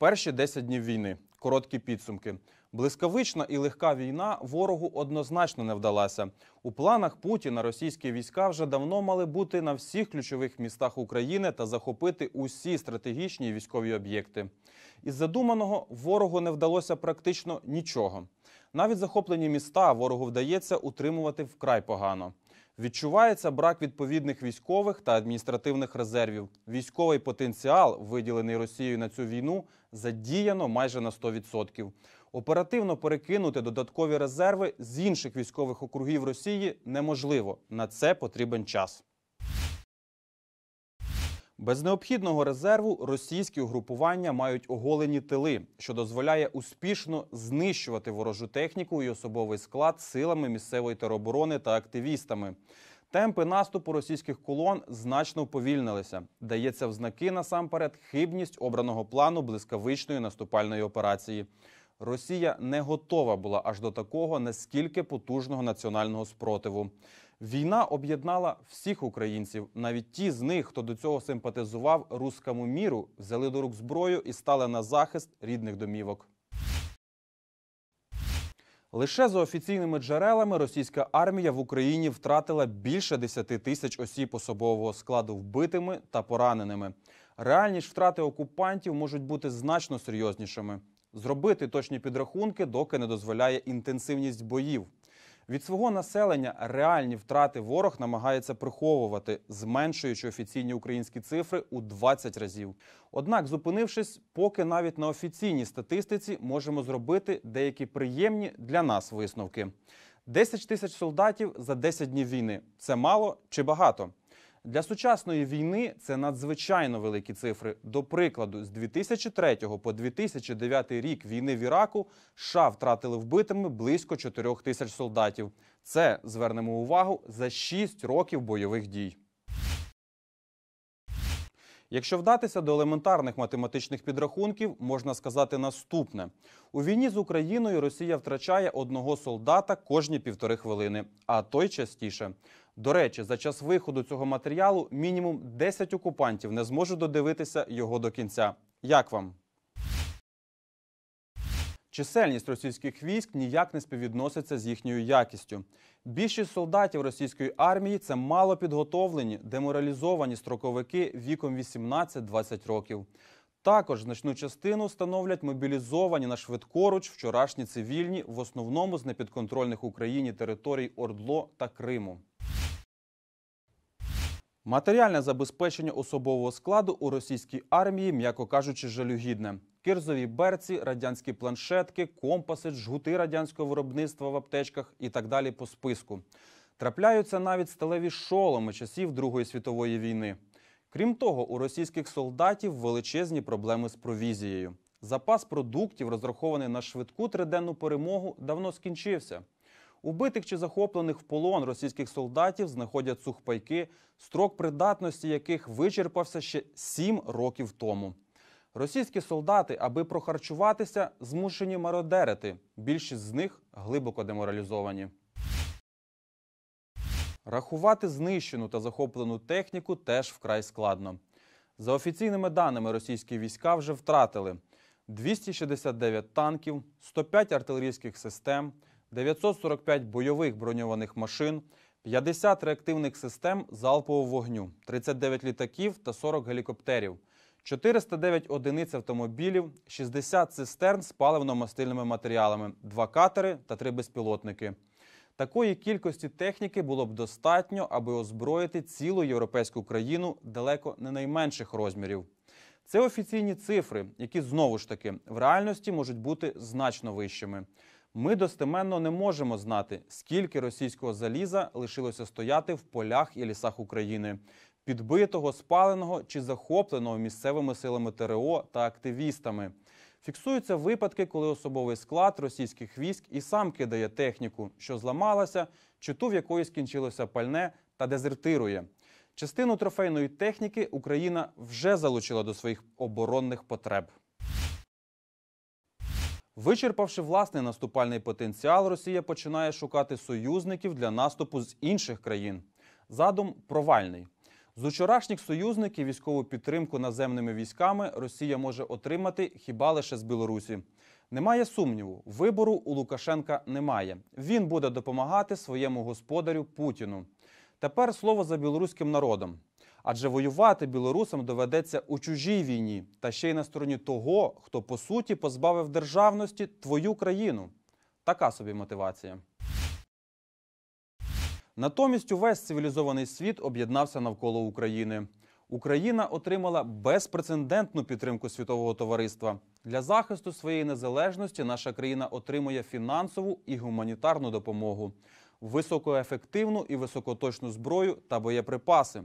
Перші 10 днів війни. Короткі підсумки. Блискавична і легка війна ворогу однозначно не вдалася. У планах Путіна російські війська вже давно мали бути на всіх ключових містах України та захопити усі стратегічні військові об'єкти. Із задуманого ворогу не вдалося практично нічого. Навіть захоплені міста ворогу вдається утримувати вкрай погано. Відчувається брак відповідних військових та адміністративних резервів. Військовий потенціал, виділений Росією на цю війну, задіяно майже на 100%. Оперативно перекинути додаткові резерви з інших військових округів Росії неможливо. На це потрібен час. Без необхідного резерву російські угрупування мають оголені тили, що дозволяє успішно знищувати ворожу техніку і особовий склад силами місцевої тероборони та активістами. Темпи наступу російських колон значно уповільнилися. Дається взнаки насамперед хибність обраного плану блискавичної наступальної операції. Росія не готова була аж до такого наскільки потужного національного спротиву. Війна об'єднала всіх українців. Навіть ті з них, хто до цього симпатизував рускаму міру, взяли до рук зброю і стали на захист рідних домівок. Лише за офіційними джерелами російська армія в Україні втратила більше 10 000 осіб особового складу вбитими та пораненими. Реальні ж втрати окупантів можуть бути значно серйознішими. Зробити точні підрахунки, доки не дозволяє інтенсивність боїв. Від свого населення реальні втрати ворог намагається приховувати, зменшуючи офіційні українські цифри у 20 разів. Однак, зупинившись, поки навіть на офіційній статистиці можемо зробити деякі приємні для нас висновки. 10 000 солдатів за 10 днів війни – це мало чи багато? Для сучасної війни це надзвичайно великі цифри. До прикладу, з 2003 по 2009 рік війни в Іраку США втратили вбитими близько 4 000 солдатів. Це, звернемо увагу, за 6 років бойових дій. Якщо вдатися до елементарних математичних підрахунків, можна сказати наступне. У війні з Україною Росія втрачає одного солдата кожні 1,5 хвилини, а то й частіше. До речі, за час виходу цього матеріалу мінімум 10 окупантів не зможуть додивитися його до кінця. Як вам? Чисельність російських військ ніяк не співвідноситься з їхньою якістю. Більшість солдатів російської армії – це малопідготовлені, деморалізовані строковики віком 18-20 років. Також значну частину становлять мобілізовані на швидкоруч вчорашні цивільні, в основному з непідконтрольних Україні територій Ордло та Криму. Матеріальне забезпечення особового складу у російській армії, м'яко кажучи, жалюгідне. Кирзові берці, радянські планшетки, компаси, жгути радянського виробництва в аптечках і так далі по списку. Трапляються навіть сталеві шоломи часів Другої світової війни. Крім того, у російських солдатів величезні проблеми з провізією. Запас продуктів, розрахований на швидку триденну перемогу, давно скінчився. Убитих чи захоплених в полон російських солдатів знаходять сухпайки, строк придатності яких вичерпався ще 7 років тому. Російські солдати, аби прохарчуватися, змушені мародерити. Більшість з них глибоко деморалізовані. Рахувати знищену та захоплену техніку теж вкрай складно. За офіційними даними, російські війська вже втратили 269 танків, 105 артилерійських систем, 945 бойових броньованих машин, 50 реактивних систем залпового вогню, 39 літаків та 40 гелікоптерів, 409 одиниць автомобілів, 60 цистерн з паливно-мастильними матеріалами, 2 катери та 3 безпілотники. Такої кількості техніки було б достатньо, аби озброїти цілу європейську країну далеко не найменших розмірів. Це офіційні цифри, які, знову ж таки, в реальності можуть бути значно вищими. Ми достеменно не можемо знати, скільки російського заліза лишилося стояти в полях і лісах України, підбитого, спаленого чи захопленого місцевими силами ТРО та активістами. Фіксуються випадки, коли особовий склад російських військ і сам кидає техніку, що зламалася, чи ту, в якої скінчилося пальне, та дезертирує. Частину трофейної техніки Україна вже залучила до своїх оборонних потреб. Вичерпавши власний наступальний потенціал, Росія починає шукати союзників для наступу з інших країн. Задум провальний. З учорашніх союзників військову підтримку наземними військами Росія може отримати хіба лише з Білорусі. Немає сумніву, вибору у Лукашенка немає. Він буде допомагати своєму господарю Путіну. Тепер слово за білоруським народом. Адже воювати білорусам доведеться у чужій війні, та ще й на стороні того, хто по суті позбавив державності твою країну. Така собі мотивація. Натомість увесь цивілізований світ об'єднався навколо України. Україна отримала безпрецедентну підтримку світового товариства. Для захисту своєї незалежності наша країна отримує фінансову і гуманітарну допомогу, високоефективну і високоточну зброю та боєприпаси.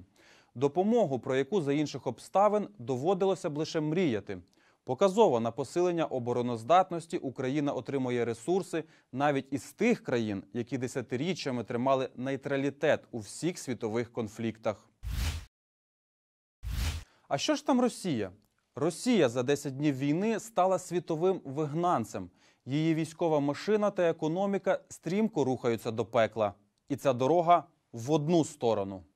Допомогу, про яку за інших обставин доводилося б лише мріяти. Показово на посилення обороноздатності Україна отримує ресурси навіть із тих країн, які десятиріччями тримали нейтралітет у всіх світових конфліктах. А що ж там Росія? Росія за 10 днів війни стала світовим вигнанцем. Її військова машина та економіка стрімко рухаються до пекла. І ця дорога в одну сторону.